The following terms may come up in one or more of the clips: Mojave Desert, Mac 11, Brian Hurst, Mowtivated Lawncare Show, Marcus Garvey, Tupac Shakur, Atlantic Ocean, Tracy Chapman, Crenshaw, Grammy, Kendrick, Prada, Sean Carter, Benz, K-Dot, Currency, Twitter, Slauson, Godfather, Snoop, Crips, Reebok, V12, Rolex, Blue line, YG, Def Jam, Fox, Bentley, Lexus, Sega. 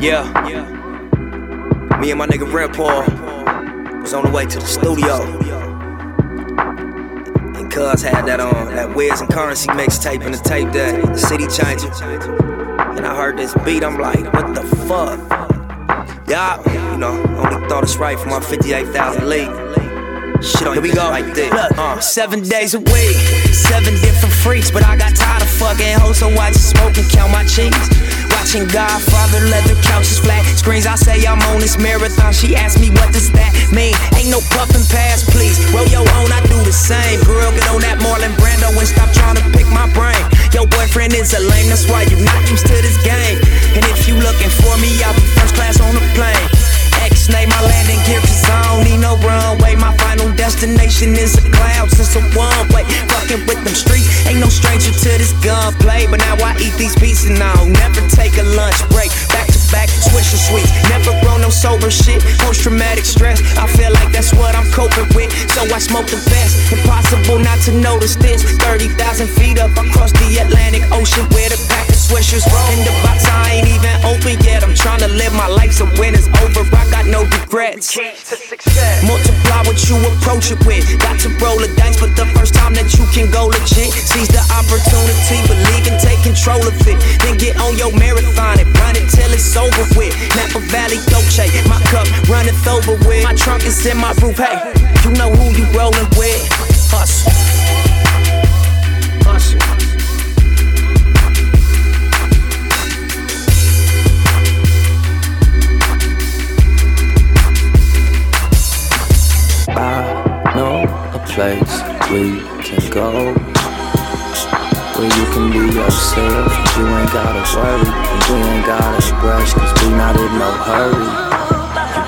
Yeah. Me and my nigga Red Paul was on the way to the studio. And Cuz had that on, that Wiz and Currency mixtape and the tape that the city changing. And I heard this beat, I'm like, what the fuck? Yeah, you know, only thought it's right for my 58,000 league. Shit on, here we go. Like this. Look, 7 days a week, 7 different freaks, but I got tired of fucking hoes, so I just smoke and count my cheeks. Watching Godfather, leather couches, flat screens. I say I'm on this marathon. She asked me, what does that mean? Ain't no puffin' pass, please. Roll your own, I do the same. Girl, get on that Marlon Brando and stop trying to pick my brain. Your boyfriend is a lame, that's why you not used to this game. And if you looking for me, I'll be first class on the plane. Name my landing gear, cause I don't need no runway. My final destination is a cloud, since a one-way. Fucking with them streets, ain't no stranger to this gunplay. But now I eat these beats and I'll never take a lunch break. Back to back, switch the sweets. Never on no sober shit, post-traumatic stress. I feel like that's what I'm coping with, so I smoke the best. Impossible not to notice this. 30,000 feet up, I cross the Atlantic Ocean with a pack of swishers. In the box, I ain't even open yet. I'm trying to live my life, so when it's over, I got no regrets. Multiply what you approach it with. Got to roll the dice, but the first time that you can go legit, seize the opportunity, believe and take control of it. Then get on your marathon and run it till it's over with. Napa Valley, Dolce, my cup runneth over with. My trunk is in my roof, hey, you know who you rolling with. Hustle, hustle. I know a place we can go, where you can be yourself. You ain't gotta worry, and you ain't gotta rush, cause we not in no hurry. You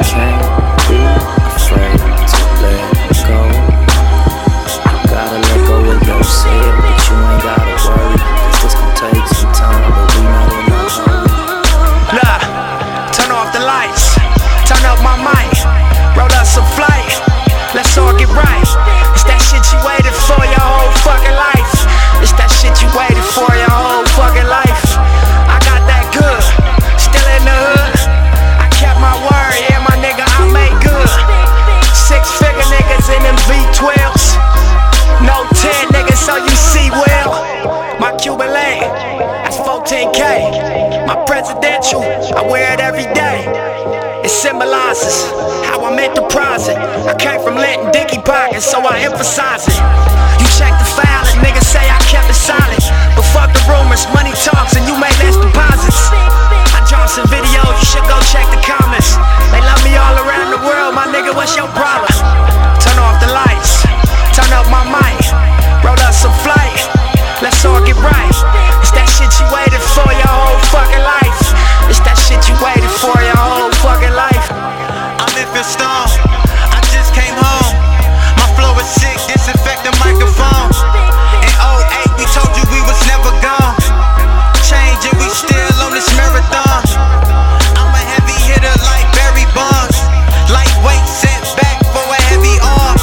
can't be afraid to let go. You gotta let go of yourself, but you ain't gotta worry, cause this can take some time, but we not in no hurry. Look, turn off the lights, turn up my mic, roll us a flight. Let's all get right. It's that shit you waited for your whole fucking life. It's that shit you waited for your whole fucking life. I got that good, still in the hood. I kept my word, yeah, my nigga, I made good. 6-figure niggas in them V12s. No 10 niggas, so you see well. My Cuban lane, that's 14K. My presidential, I wear it every day. It symbolizes how I'm enterprising. I came from Lent and Dickie pockets, so I emphasize it. You check the file and niggas say I kept it solid. But fuck the rumors, money talks and you make less deposits. I dropped some videos, you should go check the comments. They love me all around the world, my nigga, what's your problem? Turn off the lights, turn up my mic, roll us a flight, let's all get right. It's that shit you waited for your whole fucking life. It's that shit you waited for your whole fucking life. I'm in stone, I just came home. My flow is sick, disinfect the microphone. In 08, we told you we was never gone. Changing, we still on this marathon. I'm a heavy hitter like Barry Bonds. Lightweight set back for a heavy arm.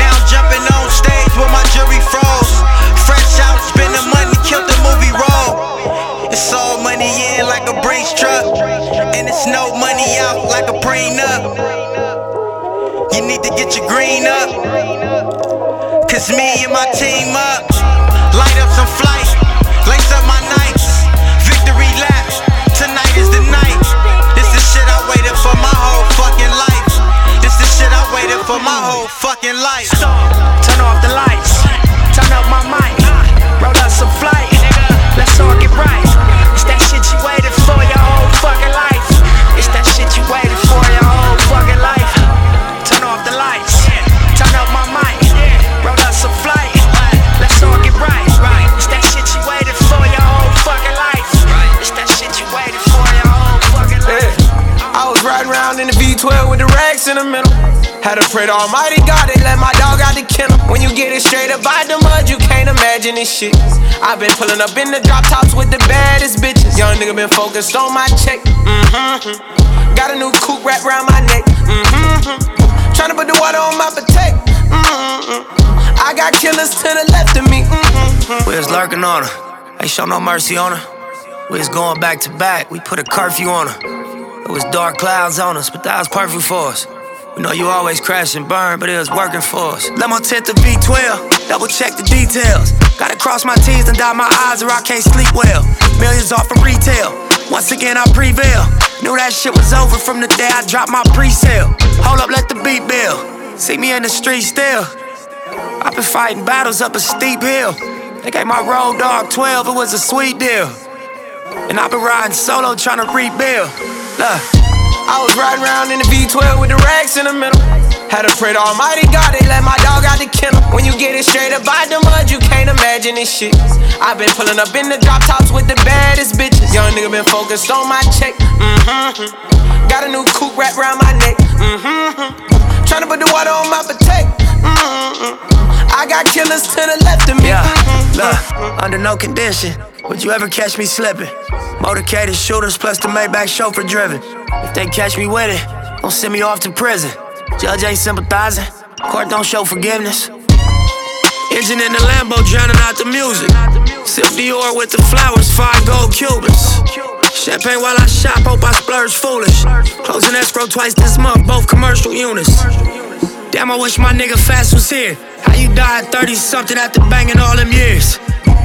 Now jumping on stage with my jury froze. Fresh out, spend the money, killed the movie roll. It's all money in like a brain truck. And it's no money out like a prenup. You need to get your green up, cause me and my team up. Light up some flight, lace up my nights. Victory lap, tonight is the night. This is shit I waited for my whole fucking life. This is shit I waited for my whole fucking life. Turn off the lights, turn up my mic, roll up some flight, let's all get right. It's that shit you waited for your whole fucking life. It's that shit you waited for your whole fucking life. Turn off the lights, turn up my mic, roll up some flight, let's all get right. It's that shit you waited for your whole fucking life. It's that shit you waited for your whole fucking life. I was riding around in the V12 with the racks in the middle. Had to pray to Almighty God and let my dog out the kennel. When you get it straight up out the mud, you can't imagine this shit. I've been pulling up in the drop tops with the baddest bitches. Young nigga been focused on my check. Mm-hmm. Got a new coupe wrapped around my neck. Mm-hmm. Tryna put the water on my potato. Mm-hmm. I got killers to the left of me. Mm-hmm. Wiz lurking on her. Ain't show no mercy on her. Wiz going back to back. We put a curfew on her. was dark clouds on us, but that was perfect for us. We know you always crash and burn, but it was working for us. Let my tent to V12, double check the details. Gotta cross my T's and dot my I's or I can't sleep well. Millions off from retail, once again I prevail. Knew that shit was over from the day I dropped my pre-sale. Hold up, let the beat build, see me in the street still. I've been fighting battles up a steep hill. They gave my road dog 12, it was a sweet deal. And I've been riding solo trying to rebuild. Look, I was riding around in the V12 with the racks in the middle. Had to pray to Almighty God, they let my dog out the kennel. When you get it straight up by the mud, you can't imagine this shit. I've been pulling up in the drop tops with the baddest bitches. Young nigga been focused on my check, mm-hmm. Got a new coupe wrapped around my neck, mm-hmm. Tryna put the water on my potato, mm-hmm. I got killers to the left of me, yeah. Mm-hmm. Look, under no condition would you ever catch me slipping. Motorcaded shooters plus the Maybach chauffeur driven. If they catch me with it, don't send me off to prison. Judge ain't sympathizing, court don't show forgiveness. Engine in the Lambo drowning out the music. Sip Dior with the flowers, 5 gold Cubans. Champagne while I shop, hope I splurge foolish. Closing escrow twice this month, both commercial units. Damn, I wish my nigga Fast was here. How you died 30-something after banging all them years?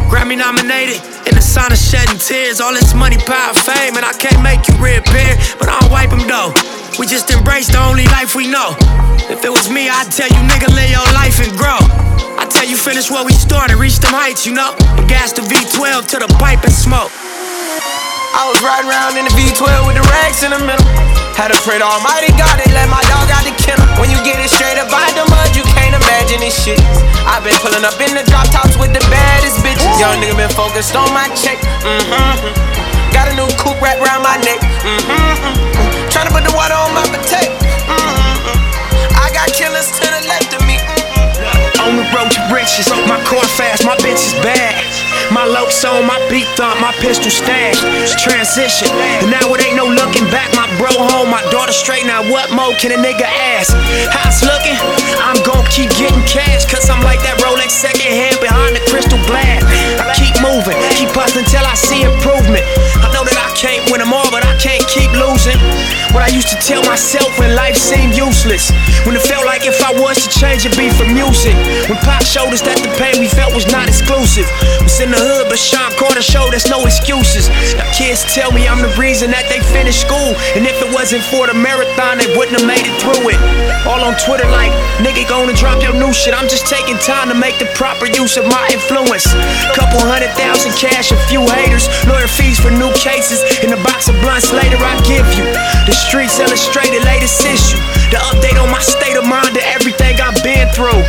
Grammy nominated, in the sign of shedding tears. All this money, power, fame, and I can't make you reappear. But I'll wipe them though. We just embrace the only life we know. If it was me, I'd tell you, nigga, live your life and grow. I tell you, finish what we started, reach them heights, you know. And gas the V12 to the pipe and smoke. I was riding around in the V12 with the racks in the middle. Had to pray to Almighty God, they let my dog out the kennel. When you get it straight up by the mud, you can't imagine this shit. I've been pulling up in the drop tops with the baddest bitches. Young nigga been focused on my check, mm-hmm. Got a new coupe wrapped around my neck, mm-hmm. Tryna put the water on my potato, mm-hmm. I got killers to the left of me, mm-hmm. On the road to riches, my car fast, my bitch is bad. My lopes on, my beat thump, my pistol stash. It's transition, and now it ain't no looking back. My bro home, my daughter straight. Now what more can a nigga ask? How it's looking? I'm gon' keep getting cash, cause I'm like that Rolex second hand behind the crystal glass. I keep moving, keep hustling till I see improvement. I know that I can't win them all, but I can't keep losing. What I used to tell myself when life seemed useless, when it felt like if I was to change it'd be for music. When Pac showed us that the pain we felt was not exclusive, was in the hood, but Sean Carter showed us no excuses. Now kids tell me I'm the reason that they finished school, and if it wasn't for the marathon, they wouldn't have made it through it. All on Twitter like, nigga gonna drop your new shit. I'm just taking time to make the proper use of my influence. Couple 100,000 cash, a few haters, lawyer fees for new cases, and a box of blunts later I give you. The streets illustrated latest issue, the update on my state of mind to everything I've been through.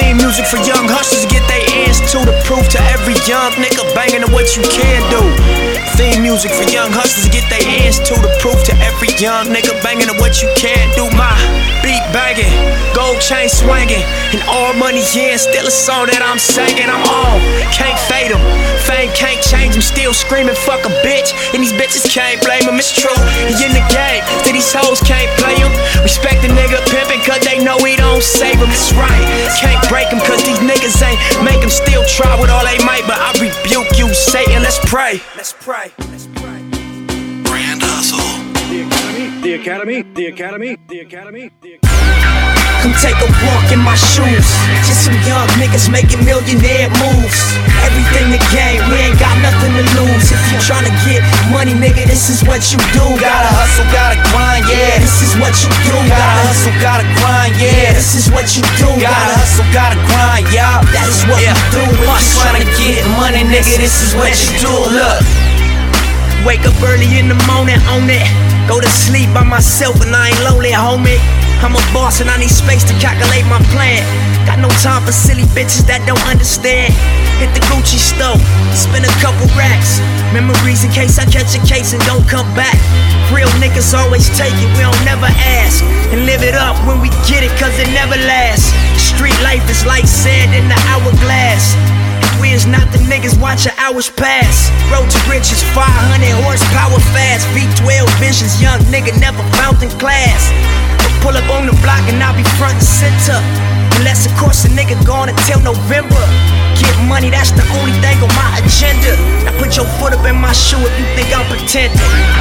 Theme music for young hustlers, get their ends to the proof to every young nigga banging on what you can do. Theme music for young hustlers, get their hands to the proof to every young nigga banging on what you can do. My beat banging, gold chain swinging, and all money in, still a song that I'm singing. I'm on, can't fade them, fame can't change them. Still screaming fuck a bitch, and these bitches can't blame them. It's true, he in the game, that these hoes can't play him. Respect the nigga pimping, cause they know he don't save him. It's right, can't break him, cause these niggas ain't make him. Still try with all they might, but I rebuke you, Satan. Let's pray. Let's pray. Let's pray. Brand Hustle. The Academy. The Academy. The Academy. The Academy. Come take a walk in my shoes. Just some young niggas making millionaire moves. Everything to gain, we ain't got nothing to lose. If you tryna get money, nigga, this is what you do. Gotta hustle, gotta grind, yeah. This is what you do. Gotta hustle, gotta grind, yeah. This is what you do. Gotta hustle, gotta grind, y'all. That is what you do. If you tryna get money, nigga, this is what you do. Look, wake up early in the morning, own it. Go to sleep by myself and I ain't lonely, homie. I'm a boss and I need space to calculate my plan. Got no time for silly bitches that don't understand. Hit the Gucci store, spend a couple racks. Memories in case I catch a case and don't come back. Real niggas always take it, we don't never ask. And live it up when we get it, cause it never lasts. Street life is like sand in the hourglass. We is not the niggas, watch your hours pass. Road to riches, 500 horsepower fast. V12 visions, young nigga never found in class. But pull up on the block and I'll be front and center. Unless of course a nigga gone until November. Get money, that's the only thing on my agenda. Now put your foot up in my shoe if you think I'm pretending.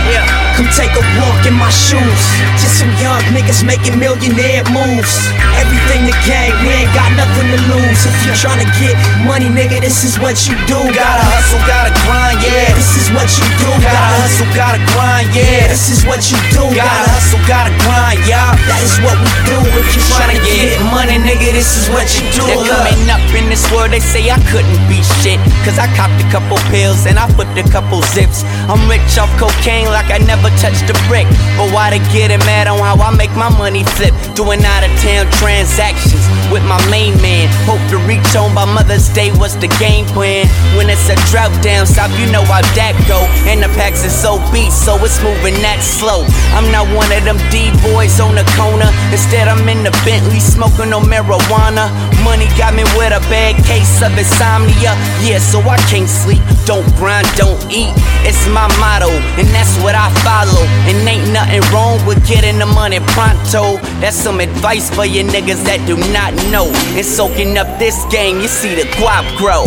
Yeah. come take a walk in my shoes. Just some young niggas making millionaire moves. Everything the gang, we ain't got nothing to lose. If you tryna get money, nigga, this is what you do. Gotta hustle, gotta grind, yeah, this is what you do. Gotta hustle, gotta grind, yeah, this is what you do. Gotta hustle, gotta grind, y'all, that is what we do. If you tryna get money, nigga, this is what you do. They're coming up in this world, they say I couldn't be shit, cause I copped a couple pills and I flipped a couple zips. I'm rich off cocaine like I never touched a brick. But why they getting mad on how I make my money flip? Doing out of town transactions with my main man. Hope to reach home by Mother's Day, what's the game plan? When it's a drought down south, you know how that go. And the packs is obese, so it's moving that slow. I'm not one of them D-boys on the corner. Instead I'm in the Bentley smoking on marijuana. Money got me with a bad case of insomnia. Yeah, so I can't sleep, don't grind, don't eat. It's my motto, and that's what I follow. And ain't nothing wrong with getting the money pronto. That's some advice for you niggas that do not know. And soaking up this game, you see the guap grow.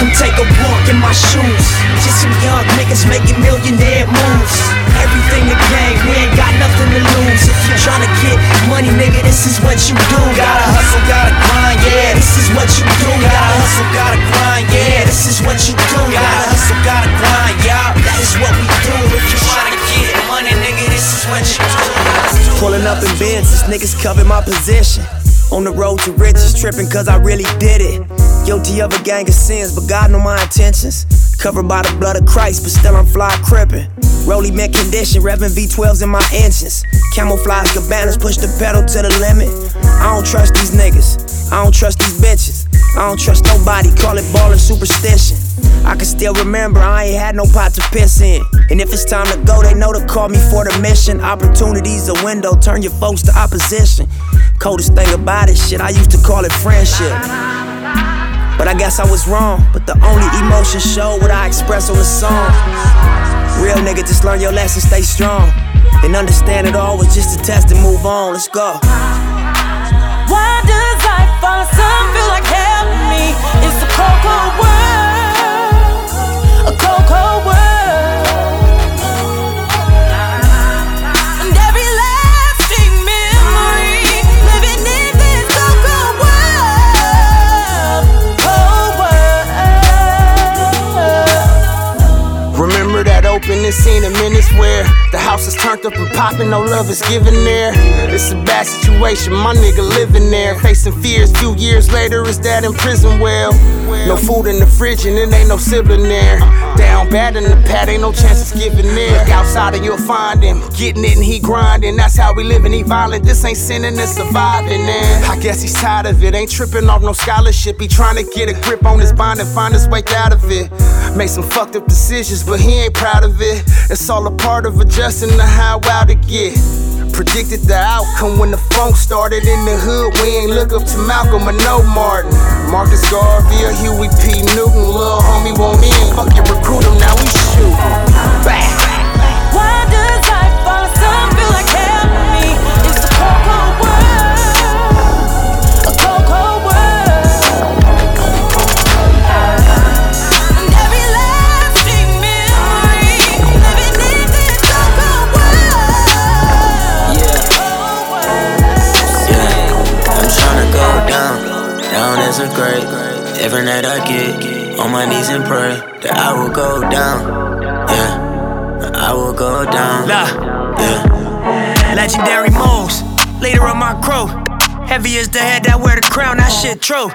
Come take a walk in my shoes. Just some young niggas making millionaire moves. Everything the gang, we ain't got nothing to lose. If you tryna get money, nigga, this is what you do. Gotta hustle, gotta grind, yeah, this is what you do. Gotta hustle, gotta grind, yeah, this is what you do. Gotta hustle, gotta grind, y'all, that is what we do. If you tryna get money, nigga, this is what you do. Pulling up in Benz, these niggas cover my position. On the road to riches, tripping cause I really did it. Guilty of a gang of sins, but God know my intentions. Covered by the blood of Christ, but still I'm fly crippin'. Rollie mint condition, revvin' V12s in my engines. Camouflage cabanas, push the pedal to the limit. I don't trust these niggas, I don't trust these bitches. I don't trust nobody, call it ballin' superstition. I can still remember I ain't had no pot to piss in. And if it's time to go, they know to call me for the mission. Opportunity's a window, turn your folks to opposition. Coldest thing about this shit, I used to call it friendship. But I guess I was wrong. But the only emotion showed what I express on the song. Real nigga, just learn your lesson, stay strong. And understand it all was just a test and move on, let's go. Why does life for some feel like hell to me? It's a cold, cold world. A cold, cold world. I've seen the minutes where the house is turned up and popping, no love is given there. It's a bad situation, my nigga living there. Facing fears, few years later, is dad in prison? Well, no food in the fridge and it ain't no sibling there. Down bad in the pad, ain't no chances given there. Look outside and you'll find him, getting it and he grinding. That's how we living, he violent, this ain't sinning and surviving, man. I guess he's tired of it, ain't tripping off no scholarship. He trying to get a grip on his bond and find his way out of it. Made some fucked up decisions, but he ain't proud of it. It's all a part of adjusting to how out it get. Predicted the outcome when the funk started in the hood. We ain't look up to Malcolm or no Martin. Marcus Garvey or Huey P. Newton. Lil' homie won't in. Fuck your recruit him, now we shootin'. Back. Why does life for some feel like hell to me? It's a cold, cold world. A cold, cold world. Down is a grave. Every night I get on my knees and pray that I will go down. Yeah, I will go down. Yeah. Legendary moves, leader of my crew. Heavy is the head that wear the crown. That shit true.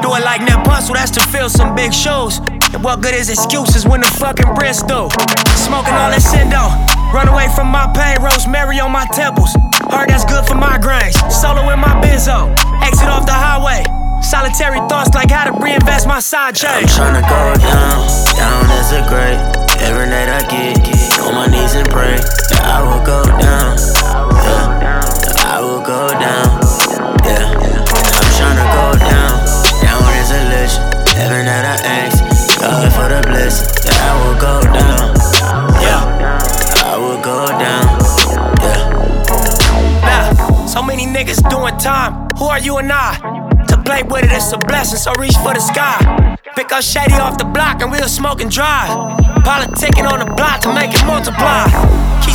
Do it like Nipsey Hussle, that's to fill some big shoes. And what good is excuses when the fucking bricks do? Smoking all that shit though. Run away from my pain, rosemary on my temples. Heard that's good for migraines. Solo in my Benzo, exit off the highway. Solitary thoughts like how to reinvest my side change. I'm tryna go down, down as a grave. Every night I get on my knees and pray that I will go down. Yeah, that I will go down. Yeah, I'm tryna go down, down as a lich. Every night I ask God for the bliss that I will go down. Yeah, I will go down. Yeah. Now, so many niggas doing time. Who are you and I? Play with it, it's a blessing, so reach for the sky. Pick up Shady off the block and we'll smoke and drive. Politicking on the block to make it multiply. Keep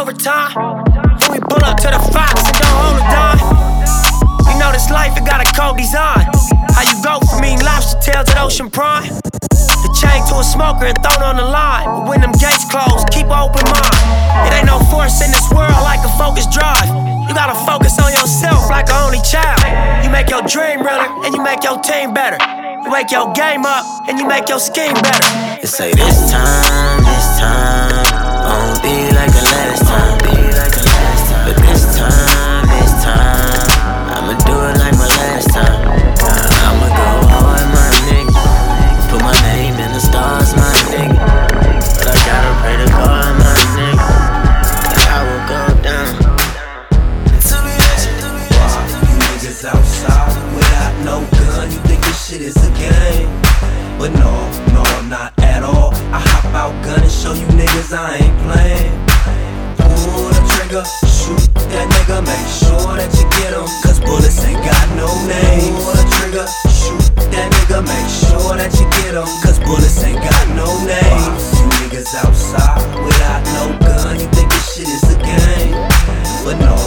overtime. Then we pull up to the Fox and go home to dine. You know this life, it got a cold design. How you go from eating lobster tail to the Ocean Prime? The chain to a smoker and thrown on the line. But when them gates close, keep an open mind. It ain't no force in this world like a focused drive. You gotta focus on yourself like an only child. You make your dream realer and you make your team better. You wake your game up and you make your scheme better. They say this time, won't be like the last time. But this time, I'ma do it like my last time. I'ma go hard, my nigga. Put my name in the stars, my nigga. But I gotta pray to God, my nigga. That I will go down. Why you niggas outside without no gun? You think this shit is a game? But no, not at all. I hop out gun and show you niggas I ain't playing. Pull the trigger, shoot that nigga, make sure that you get him, cause bullets ain't got no name. Pull the trigger, shoot that nigga, make sure that you get him, cause bullets ain't got no name. You niggas outside without no gun, you think this shit is a game? But no,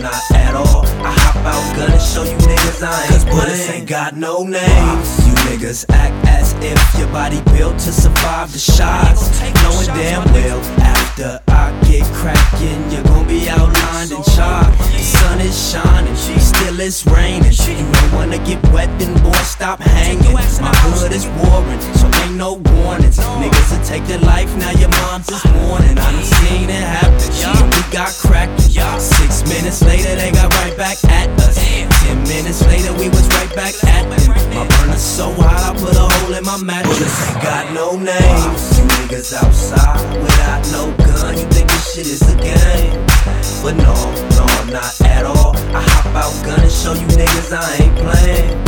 not at all. I hop out gun and show you niggas I ain't, cause bullets ain't got no name. You niggas act as if your body built to survive the shots, knowing damn well after I get cracking, you're gon' be outlined and charred. The sun is shining, still it's raining. You don't wanna get wet, then boy stop hanging. My hood is warring, so ain't no warnings. Niggas will take their life, now your mom's is mourning. I done seen it happen, we got cracked. 6 minutes later, they got right back at us. 10 minutes later, we was right back at them. My burner's so hot, I put a hole in my mattress. Bullets ain't got no name. You niggas outside without no gun, you think this shit is a game? But no, not at all. I hop out gun and show you niggas I ain't playing.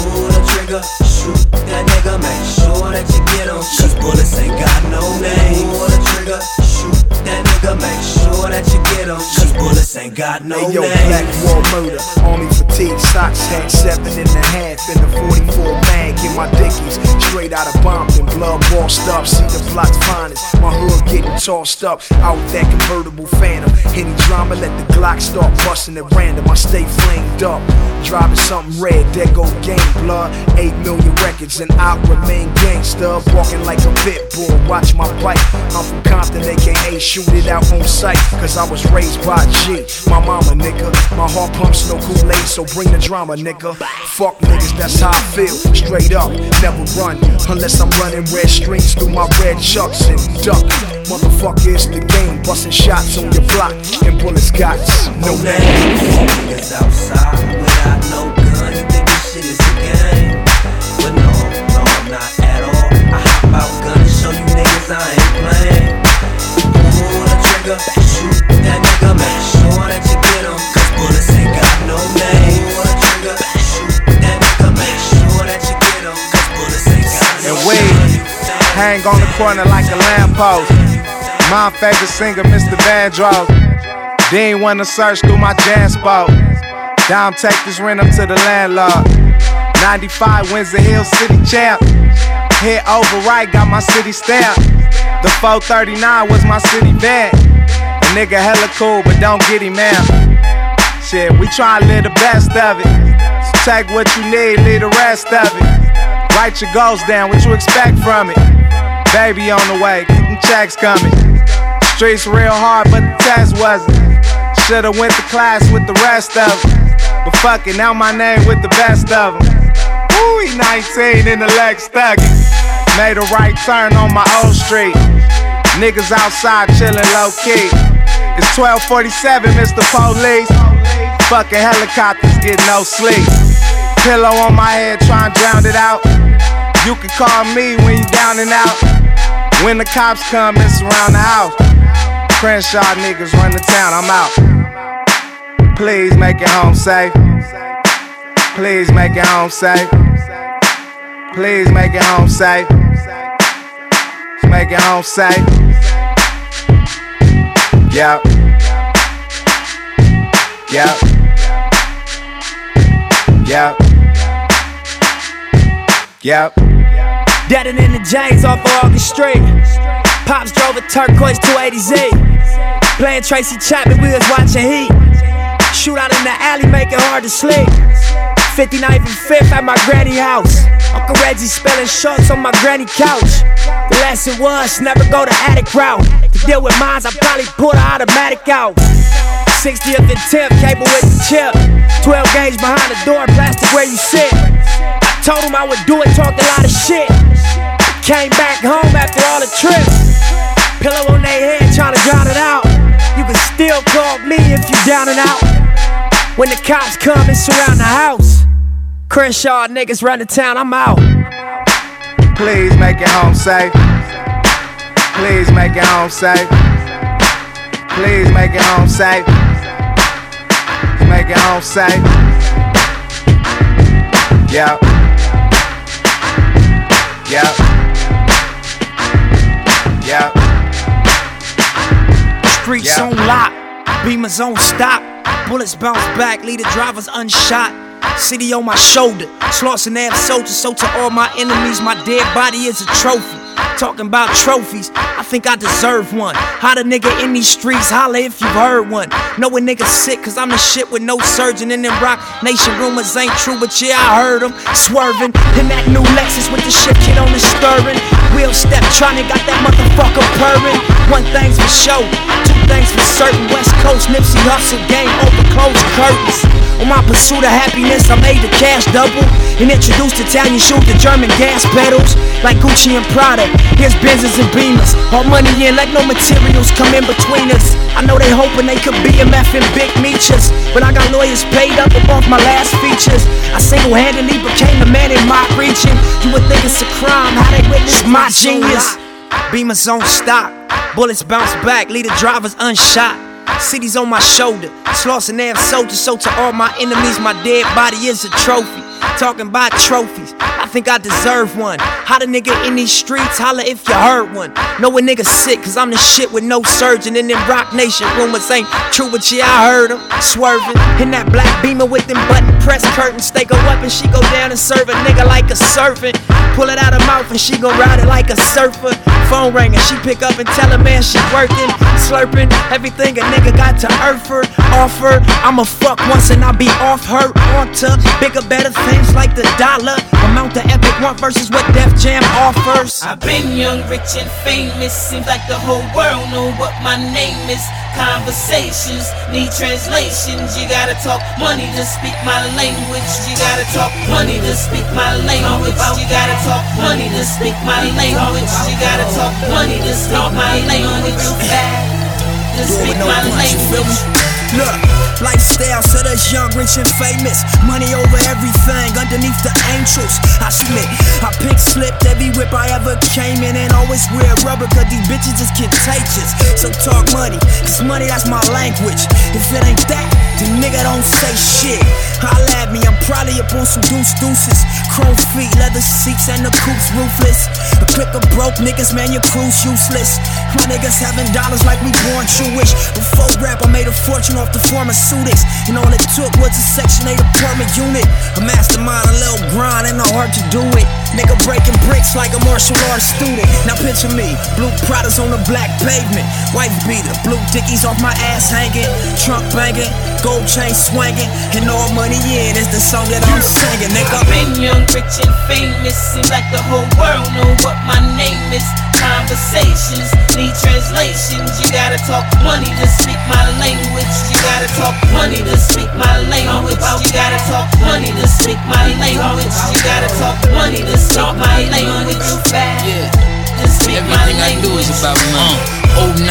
Pull the trigger, shoot that nigga, make sure that you get him, cause bullets ain't got no name. Pull the trigger, shoot that nigga, make sure that you get him, cause bullets ain't got no name. Hey yo, Black War murder, army fatigue, socks hat, 7.5 in the 44 bag in my dickies, straight out of Bompton, blood washed up, see the block's finest, my hood getting tossed up, out that convertible Phantom, any drama, let the Glock start busting at random, I stay flamed up, driving something red, there go gang blood, 8 million records and I remain gangsta, walking like a pit bull, watch my bike, I'm from Compton, aka shoot it out on sight, cause I was raised by G, my mama nigga, my heart pumps no Kool-Aid, so bring the drama nigga, fuck niggas, that's how I feel, straight up, never run, unless I'm running red streams through my red chucks and duck, motherfucker it's the game, busting shots on your block, and bullets got no name. Niggas outside without no gun, you think this shit is a game? But no, not at all, I hop out gun and show you niggas I ain't playing. Pull the trigger, shoot that nigga, make sure that you get him, cause bullets ain't got no name. Pull the trigger, shoot that nigga, make sure that you get him, cause bullets ain't got no name. And we hang on the corner like a lamppost. My favorite singer, Mr. Vandross. They ain't wanna search through my jazz spot. Dime take this rent up to the landlord. 95 wins the Hill City champ. Hit over right, got my city stamp. The 439 was my city van. A nigga hella cool, but don't get him out. Shit, we try to live the best of it. So take what you need, leave the rest of it. Write your goals down, what you expect from it. Baby on the way, keep them checks coming. Streets real hard, but the test wasn't. Should've went to class with the rest of them. But fuck it, now my name with the best of them. Ooh, he 19 in the Lex thuggin'. Made a right turn on my old street. Niggas outside chillin' low-key. It's 12:47, Mr. Police. Fucking helicopters get no sleep. Pillow on my head, tryin' drown it out. You can call me when you down and out. When the cops come and surround the house, Crenshaw niggas run the town, I'm out. Please make it home safe. Please make it home safe. Please make it home safe. Make it home safe. Yup. Yup. Yup. Yup. Dead and in the James off of August Street. Pops drove a turquoise 280Z. Playing Tracy Chapman, we was watching Heat. Shoot out in the alley, make it hard to sleep. 59th and 5th at my granny house. Uncle Reggie spelling shorts on my granny couch. The lesson was, never go the attic route. To deal with mines, I probably pulled an automatic out. 60th and 10th, cable with the chip. 12 gauge behind the door, plastic where you sit. I told him I would do it, talked a lot of shit. Came back home after all the trips. Pillow on their head, tryna drown it out. You can still call me if you down and out. When the cops come and surround the house, Crenshaw niggas run the town, I'm out. Please make it home safe. Please make it home safe. Please make it home safe. Make it home safe. Yeah. Yeah. Yeah. Streets on lock, Beamers on stop. Bullets bounce back, leave the drivers unshot. City on my shoulder, Slauson and soldiers. So to all my enemies, my dead body is a trophy. Talking about trophies, I think I deserve one. How the nigga in these streets, holla if you've heard one. Know a nigga sick, cause I'm the shit with no surgeon. And them Rock Nation rumors ain't true, but yeah, I heard them. Swerving in that new Lexus with the shit kid on the stirring. Wheel step tryna got that motherfucker purring. One thing's for sure, two things for certain. West Coast, Nipsey Hussle, game over closed curtains. On my pursuit of happiness, I made the cash double. And introduced Italian shoe to German gas pedals. Like Gucci and Prada, here's Benzes and Beamers. All money in, like no materials come in between us. I know they hoping they could be MF and big meechers. But I got lawyers paid up above my last features. I single-handedly became the man in my region. You would think it's a crime, how they witness my genius. Beamers on stock, bullets bounce back, leave the drivers unshot. City's on my shoulder, Slauson and soldiers. So to all my enemies, my dead body is a trophy. Talking about trophies, I think I deserve one. How the nigga in these streets, holla if you heard one. Know a nigga sick, cause I'm the shit with no surgeon. And them Rock Nation rumors ain't true, but yeah, I heard them. Swerving in that black Beamer with them button press curtains. Take a weapon, she go down and serve a nigga like a servant. Pull it out her mouth and she gon' ride it like a surfer. Phone ringing, she pick up and tell her man she working. Slurping everything a nigga got to earth her, off her. I'ma fuck once and I'll be off her, on to bigger, better things like the dollar. Amount the epic one versus what Def Jam offers. I've been young, rich and famous. Seems like the whole world know what my name is. Conversations need translations. You gotta talk money to speak my language. You gotta talk money to speak my language. You gotta talk money to speak my language. You gotta talk money to speak my language. To speak my language. Look. Lifestyle set us young, rich and famous. Money over everything, underneath the angels I slip, I pink slipped every whip I ever came in. And always wear rubber, cause these bitches is contagious. So talk money, cause money that's my language. If it ain't that, then nigga don't say shit. Holla at me, I'm probably up on some deuces. Chrome feet, leather seats, and the coupe's roofless. A click of broke niggas, man, your crew's useless. My niggas having dollars like we born Jewish. Before rap, I made a fortune off the former. And all it took was a Section 8 apartment unit, a mastermind, a little grind, and a heart to do it. Nigga breaking bricks like a martial arts student. Now picture me, blue Pradas on the black pavement. Wife beater, blue dickies off my ass hanging. Trunk banging, gold chain swinging. And all money in is the song that I'm singing, nigga. I've been young, rich and famous. Seems like the whole world know what my name is. Conversations need translations. You gotta talk money to speak my language. You gotta talk money to speak my language. You gotta talk money to speak my language. You gotta talk money to speak my language. To speak my language. Everything I do is about money. Old $9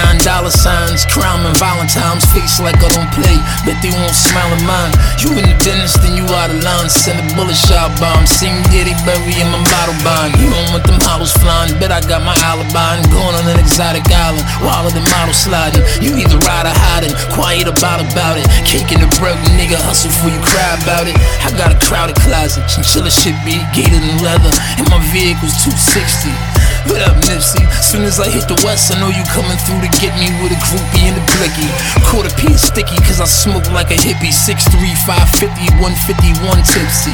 signs, crime and Valentine's. Face like I don't play, bet they won't smile at mine. You in the dentist, then you out of line. Send a bullet shot bomb. Same day they bury in my bottle bind. You don't want them hollows flying, bet I got my alibi. Going on an exotic island, while the model sliding. You either ride or hiding, quiet about it. Cake in the broke, nigga, hustle before you cry about it. I got a crowded closet, chinchilla shit be gated in leather. And my vehicle's 260. What up, Nipsey? Soon as I hit the west, I know you coming through to get me with a groupie and a blicky. Quarter piece sticky, cause I smoke like a hippie. 6'3", 550, 151 tipsy.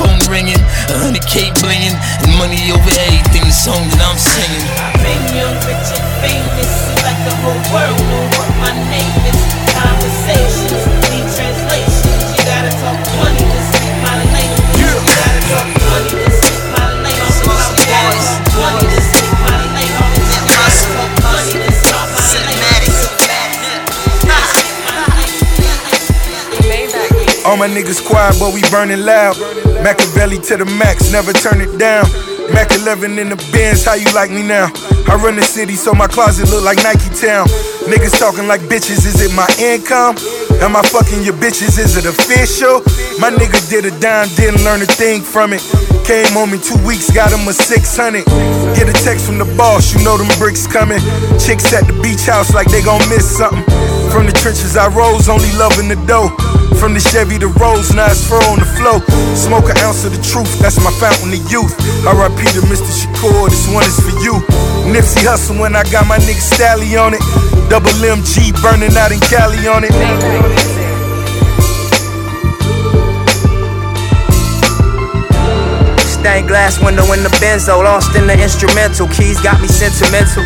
Phone ringing, 100K playing, and money over everything, the song that I'm singing. I've been young, rich, and famous, it's like the whole world know what my name is. Conversations need translations. You gotta talk money to speak my language. You gotta talk money to speak my language. You gotta talk money to speak my language. You gotta talk money to speak my language. All my niggas quiet, but we burning loud. Machiavelli to the max, never turn it down. Mac 11 in the Benz, how you like me now? I run the city, so my closet look like Nike Town. Niggas talking like bitches, is it my income? Am I fucking your bitches, is it official? My nigga did a dime, didn't learn a thing from it. Came home in 2 weeks, got him a 600. Get a text from the boss, you know them bricks coming. Chicks at the beach house like they gon' miss something. From the trenches I rose, only loving the dough. From the Chevy to Rolls, now it's fur on the flow. Smoke an ounce of the truth, that's my fountain of youth. R.I.P. to Mr. Shakur, this one is for you. Nipsey Hussle when I got my nigga Stally on it. Double MG burning out in Cali on it. Stained glass window in the Benzo, lost in the instrumental. Keys got me sentimental.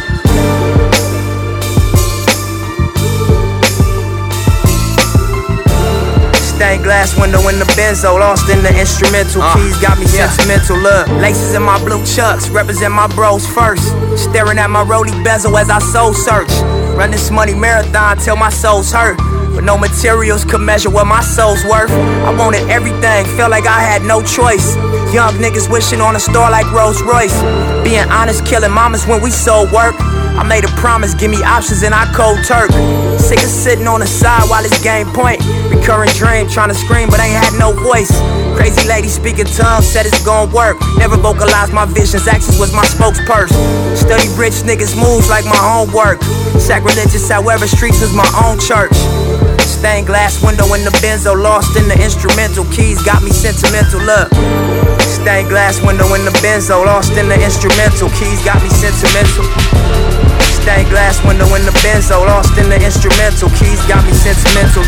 Stained glass window in the Benzo, lost in the instrumental. Keys got me sentimental. Look, laces in my blue chucks, represent my bros first. Staring at my rollie bezel as I soul search. Run this money marathon till my soul's hurt, but no materials could measure what my soul's worth. I wanted everything, felt like I had no choice. Young niggas wishing on a star like Rolls Royce. Being honest, killing mamas when we sold work. I made a promise, give me options and I cold turk. Sick of sitting on the side while it's game point. Recurring dream, trying to scream but ain't had no voice. Crazy lady speaking tongue, said it's gon' work. Never vocalized my visions, actions was my spokesperson. Study rich niggas moves like my homework. Sacrilegious, however, streets is my own church. Stained glass window in the Benzo, lost in the instrumental. Keys got me sentimental, look. Stained glass window in the Benzo, lost in the instrumental. Keys got me sentimental. Stained glass window in the Benzo, lost in the instrumental. Keys got me sentimental.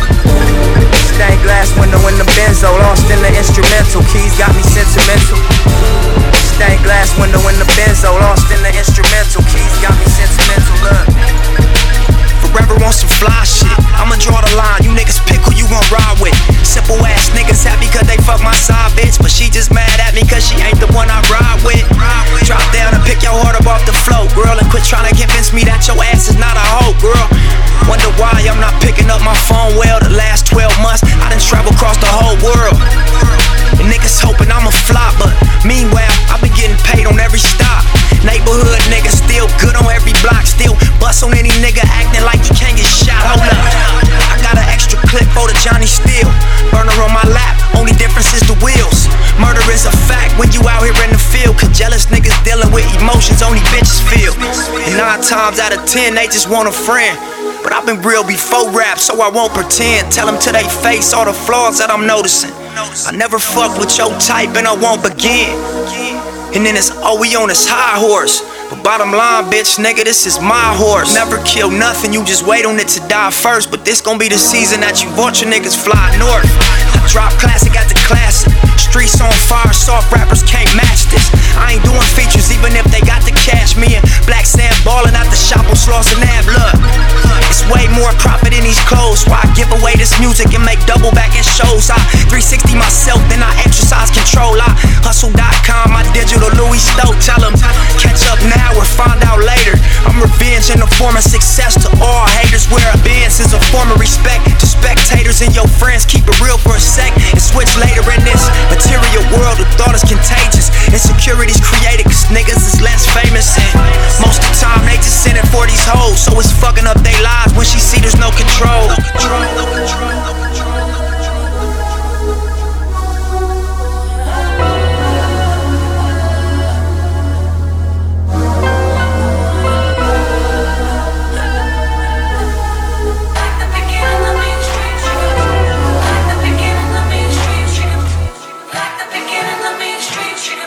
Stained glass window in the Benzo, lost in the instrumental. Keys got me sentimental. Stained glass window in the Benzo, lost in the instrumental. Keys got me sentimental. Look. Forever on some fly shit, I'ma draw the line, you niggas pick who you gon' ride with. Simple ass niggas happy cause they fuck my side bitch, but she just mad at me cause she ain't the one I ride with. Drop down and pick your heart up off the floor, girl, and quit tryna convince me that your ass is not a hoe, girl. Wonder why I'm not picking up my phone well. The last 12 months, I done traveled across the whole world. And niggas hoping I'ma flop, but meanwhile, I've been getting paid on every stop. Neighborhood niggas still good on every block, still bust on any nigga acting like he can't get shot. Hold up, I got an extra clip for the Johnny Steele. Burner on my lap, only difference is the wheels. Murder is a fact when you out here in the field, cause jealous niggas dealing with emotions only bitches feel. And 9 times out of 10 they just want a friend. But I've been real before rap, so I won't pretend. Tell them to they face all the flaws that I'm noticing. I never fuck with your type and I won't begin. And then it's, oh, we on this high horse. But bottom line, bitch, nigga, this is my horse. Never kill nothing, you just wait on it to die first. But this gon' be the season that you want your niggas fly north. I drop classic after classic. Streets on fire, soft rappers can't match this. I ain't doing features even if they got the cash. Me and Black Sam ballin' out the shop on Slauson Ave. Look, it's way more profit in these clothes. Why I give away this music and make double back in shows. I 360 myself, then I exercise control. I hustle.com, my digital Louis Stowe. Tell them, catch up now or find out later. I'm revenge in the form of success to all haters. Where a Benz is a form of respect to spectators and your friends. Keep it real for a sec and switch later in this material world, the thought is contagious. Insecurities created cause niggas is less famous, and most of the time they just send it for these hoes. So it's fucking up they lives when she see there's no control.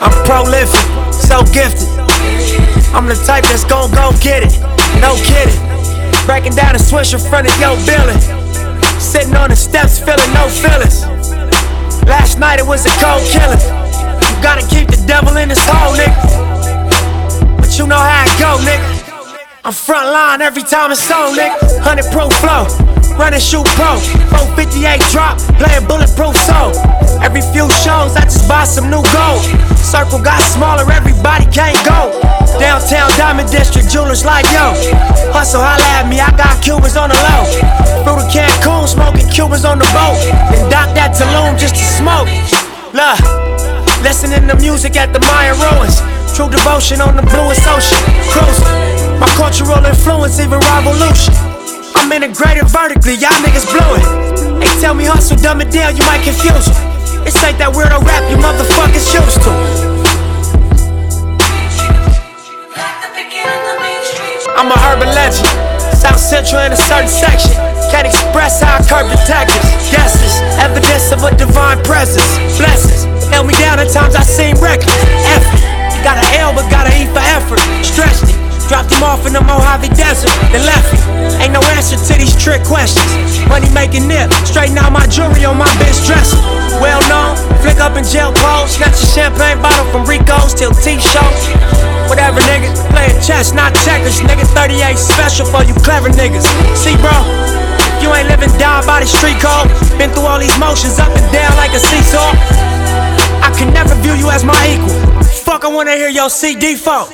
I'm prolific, so gifted. I'm the type that's gon' go get it, no kidding. Breaking down a swish in front of your building. Sitting on the steps feeling no feelings. Last night it was a cold killer. You gotta keep I'm front line every time it's on, nigga. 100 proof flow, run and shoot pro. 458 drop, playing bulletproof soul. Every few shows, I just buy some new gold. Circle got smaller, everybody can't go. Downtown Diamond District, jewelers like yo. Hustle, holla at me, I got Cubans on the low. Through the Cancun, smoking Cubans on the boat. Then dock that Tulum just to smoke. Look, listening to music at the Mayan ruins. True devotion on the bluest ocean, cruising. My cultural influence, even revolution. I'm integrated vertically, y'all niggas blew it. They tell me hustle, dumb it down, you might confuse it. This ain't that weirdo rap you motherfuckers used to. I'm a urban legend, South Central in a certain section. Can't express how I curb the tactics. Guesses, evidence of a divine presence. Blessings, held me down at times I seem reckless. Effort, got an L but got an E for effort. Stretched it. Dropped him off in the Mojave Desert, then left me. Ain't no answer to these trick questions. Money making nip, straighten out my jewelry on my bitch dresser. Well known, flick up in jail pose. Snatch a champagne bottle from Rico's till T-show. Whatever niggas, playing chess, not checkers. Nigga 38 special for you clever niggas. See bro, if you ain't living down by the street code. Been through all these motions, up and down like a seesaw. I can never view you as my equal. Fuck, I wanna hear your CD folk.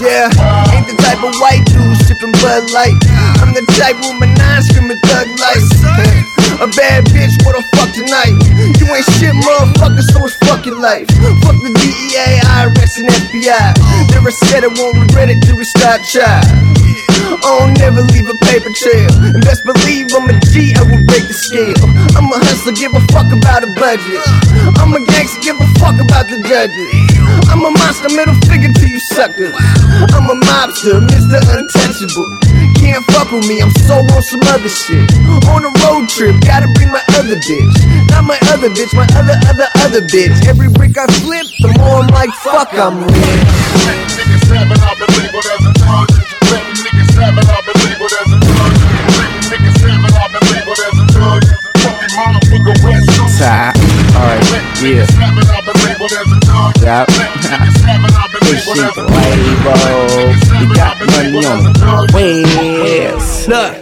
Yeah, ain't the type of white dude sipping Bud Light. I'm the type with my nine screaming thug life. A bad bitch, what the fuck tonight? You ain't shit, motherfucker, so it's fucking life. Fuck the DEA, IRS, and FBI. Never said I won't regret it till we stop trying. I don't never leave a paper trail. And best believe I'm a G, I will break the scale. I'm a hustler, give a fuck about a budget. I'm a gangster, give a fuck about the judges. I'm a monster, middle figure to you suckers. I'm a mobster, Mr. Untouchable. Can't fuck with me, I'm so on some other shit. On a road trip, gotta bring my other bitch. Not my other bitch, my other bitch. Every brick I flip, the more I'm like, fuck, I'm rich. Niggas having all the labeled as a target. Niggas having all the labeled as a target. Niggas having all the labeled as a target. Fucking motherfucker, West Coast. Alright, yeah. Yep. Pushing the label. We got money on the waves. Look,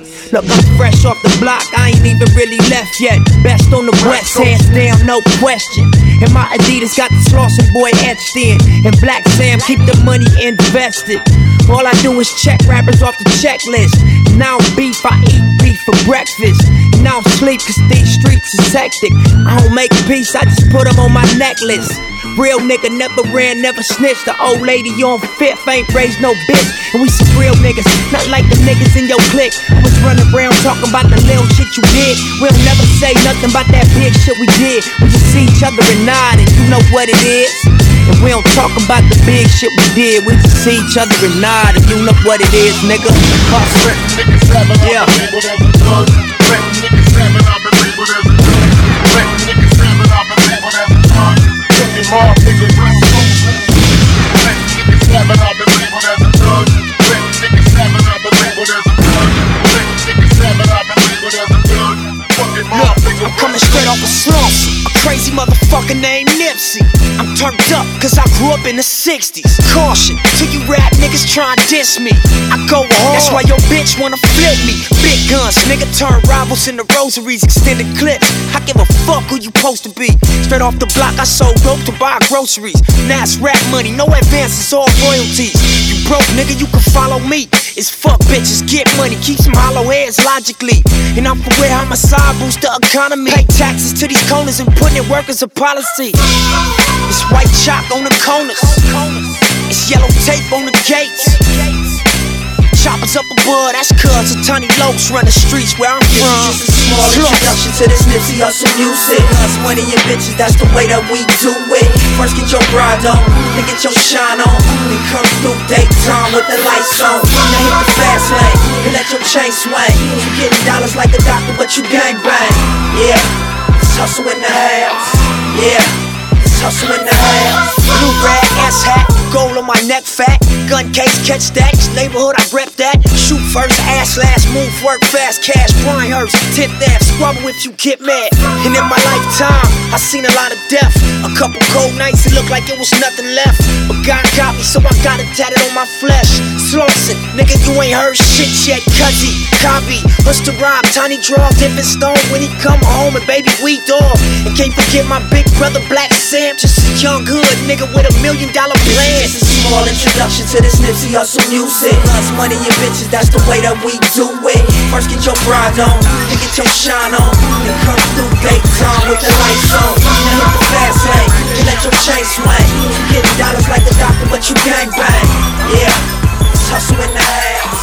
I'm fresh off the block, I ain't even really left yet. Best on the west, hands down, no question. And my Adidas got the Slauson boy etched in. And Black Sam keep the money invested. All I do is check rappers off the checklist. And I don't beef, I eat beef for breakfast. And I don't sleep cause these streets is hectic. I don't make peace, I just put them on my necklace. Real nigga never ran, never snitched. The old lady on fifth ain't raised no bitch. And we some real niggas, not like the niggas in your clique. Was running around talking about the little shit you did. We'll never say nothing about that big shit we did. We just see each other and nod and you know what it is. And we don't talk about the big shit we did. We just see each other and nod and you know what it is, nigga. Yeah. Look, I'm coming straight off of Slauson, a crazy motherfucker named Nipsey. I'm turned up cause I grew up in the 60s. Caution, till you rap niggas try and diss me. I go hard, that's why your bitch wanna flip me. Big guns, nigga turn rivals into rosaries, extended clips. I give a fuck who you supposed to be. Straight off the block, I sold dope to buy groceries. Now it's rap money, no advances, all royalties. You broke, nigga, you can follow me. It's fuck bitches, get money, keep some hollow heads logically. And I'm aware how my side boosts the economy. Pay taxes to these corners and put in workers a policy. It's white chalk on the corners. It's yellow tape on the gates. Choppers up above, that's cuz of Tony Lokes run the streets where I'm from. This is a small introduction to this Nipsey Hussle music. Us money and bitches, that's the way that we do it. First get your bride on, then get your shine on. Then come through daytime with the lights on. Now hit the fast lane, and let your chain swing. You getting dollars like a doctor, but you gangbang. Yeah, it's hustle in the house. Yeah, it's Niggas hustling now. Blue rag, ass hat, gold on my neck, fat. Gun case, catch that. Neighborhood, I rep that. Shoot first, ass last. Move, work fast. Cash, Brian Hurst, tip that. Squabble if you get mad. And in my lifetime, I seen a lot of death. A couple cold nights, it looked like it was nothing left. But God got me, so I got it tatted on my flesh. Slauson, nigga, you ain't heard shit yet. Cuzzy, copy, what's the rhyme? Tiny draw, dipping stone when he come home. And baby, we dog. And can't forget my big brother, Black Sam. Just a young hood nigga with $1 million plan. This is a small introduction to this Nipsey Hussle music. Loves money and bitches, that's the way that we do it. First get your bride on, then get your shine on, then come through daytime with the lights on. Now hit the fast lane, then let your chain swing. You get dollars like the doctor, but you gang bang. Yeah, it's hustle in the ass.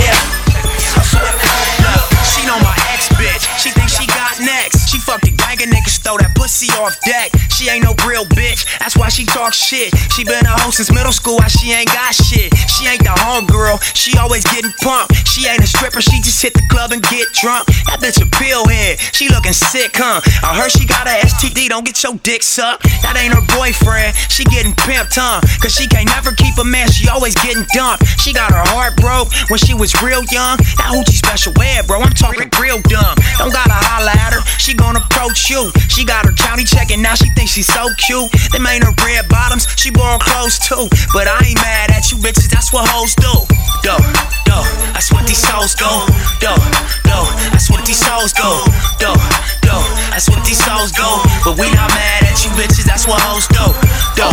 Yeah, it's hustle in the ass. Look, she know my ex bitch, she think she got next. She fucked a gang of niggas, throw that pussy off deck. She ain't no real bitch, that's why she talk shit. She been a hoe since middle school, why she ain't got shit. She ain't the homegirl, she always getting pumped. She ain't a stripper, she just hit the club and get drunk. That bitch a pill head, she looking sick, huh? I heard she got a STD, don't get your dick sucked. That ain't her boyfriend, she getting pimped, huh? Cause she can't never keep a man, she always getting dumped. She got her heart broke when she was real young. That hoochie special ed, bro, I'm talking real dumb. Don't gotta holler at her, she gonna approach you. She got her county check and now she thinks she's so cute. They made her red bottoms, she borrowed clothes too. But I ain't mad at you bitches, that's what hoes do. Do, do, that's what these souls do. Do, do, that's what these souls do. Do, do, that's what these souls do. But we not mad at you bitches, that's what hoes do. Do,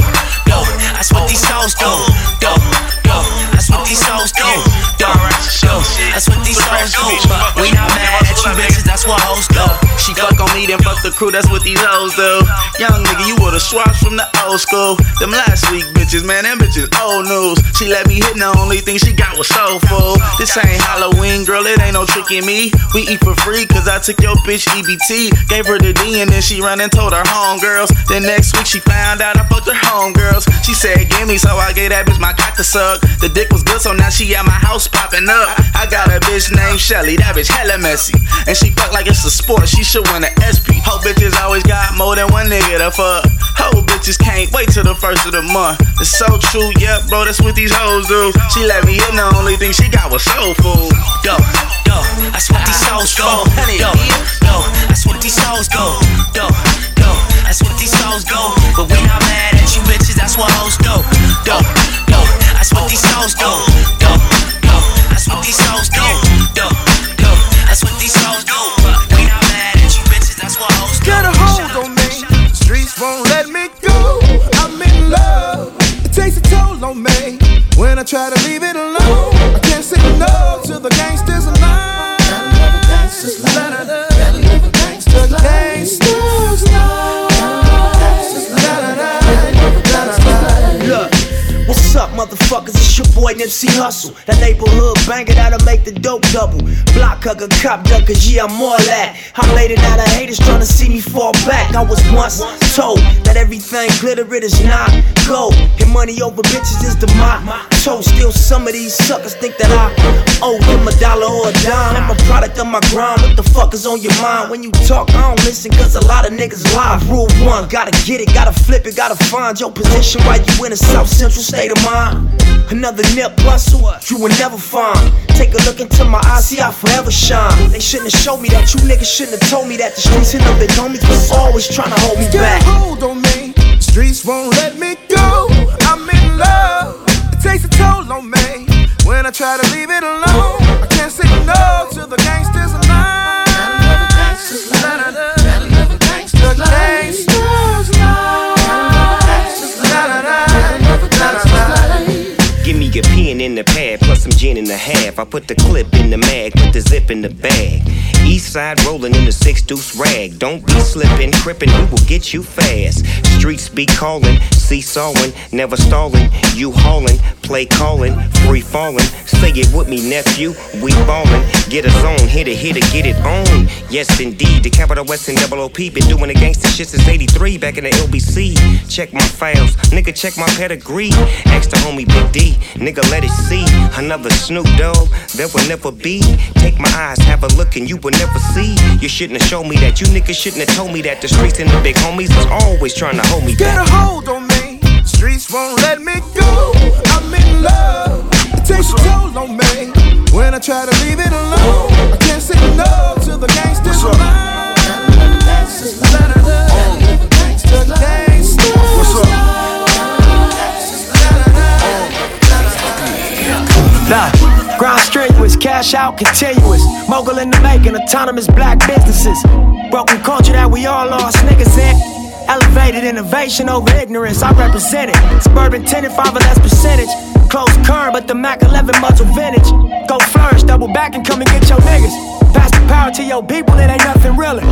do, that's what these souls do. Do, do, that's what these souls do. Do, do, that's what these souls do. But we not mad at you bitches, that's what hoes do. She fuck on me then fuck the crew, that's what these hoes do. Young nigga, you were the Schwabs from the old school. Them last week bitches, man, them bitches old news. She let me hit, the only thing she got was soul food. This ain't Halloween, girl, it ain't no tricking me. We eat for free, cause I took your bitch EBT. Gave her the D and then she run and told her homegirls. Then next week she found out I fucked her homegirls. She said, gimme, so I gave that bitch my cock to suck. The dick was good, so now she at my house popping up. I got a bitch named Shelly, that bitch hella messy. And she fuck like it's a sport, she should win an SP. Ho bitches always got more than one nigga to fuck. Ho bitches can't wait till the first of the month. It's so true, yeah, bro, that's what these hoes do. She let me in, the only thing she got was soul food. Dope, dope, that's what these souls do. Dope, dope, that's what these souls do. Dope, dope, that's what these souls do. But we not mad at you bitches, that's what hoes do. Dope, dope, that's what these souls do. Dope, dope, that's what these souls do. Dope, dope, that's what these souls do. We not mad at you bitches, that's what hoes do. Get a hold on me, streets won't let me go. I'm in love, it takes a toll on me. When I try to leave it alone, I can't say no to the gangsters alive. Gotta love a gangster's life. Gotta love a gangster's life. Gangsters know. What's up, motherfuckers? It's your boy Nipsey Hussle. That neighborhood banger that'll make the dope double. Block hugger, cop ducker, yeah, I'm all that. I'm late and out of haters trying to see me fall back. I was once told that everything glitter, it is not gold. And money over bitches is the motto. Still, some of these suckers think that I owe them $1 or a dime. I'm a product of my grind. What the fuck is on your mind? When you talk, I don't listen, cause a lot of niggas lie. Rule one, gotta get it, gotta flip it, gotta find your position while you in the South Central state of mind. Another Nip Hustle you will never find. Take a look into my eyes, see I forever shine. They shouldn't have showed me that, you niggas shouldn't have told me that. The streets and them big homies was always trying to hold me back. Get a hold on me, the streets won't let me go. I'm in love, it takes a toll on me. When I try to leave it alone, I can't say no to the gangsters alive. Gotta love a gangster's life. Gotta love a gangster's life. Gangsters life. Give me a pen and a pad, plus some gin and a half. I put the clip in the mag, put the zip in the bag. East side rolling in the 6-deuce rag. Don't be slipping, crippin', we will get you fast. Streets be calling, seesawing, never stalling. You hauling, play calling, free falling. Say it with me, nephew, we ballin'. Get us on, hit it, get it on. Yes, indeed, the capital S and double OP. Been doing the gangsta shit since 83, back in the LBC. Check my files, nigga, check my pedigree. Ask the homie Big D. Nigga, let it see. Another Snoop Dogg, there will never be. Take my eyes, have a look, and you will never see. You shouldn't have showed me that. You niggas shouldn't have told me that. The streets and the big homies was always trying to hold me back. Get a hold on me. The streets won't let me go. I'm in love. It takes a toll on me. When I try to leave it alone, I can't say no to the gangsters. Grind strenuous, cash out continuous. Mogul in the making, autonomous black businesses. Broken culture that we all lost niggas in. Elevated innovation over ignorance, I represent it. Suburban tenant, 5 or less percentage. Close current, but the Mac 11 muzzle vintage. Go flourish, double back and come and get your niggas. Pass the power to your people, it ain't nothing really.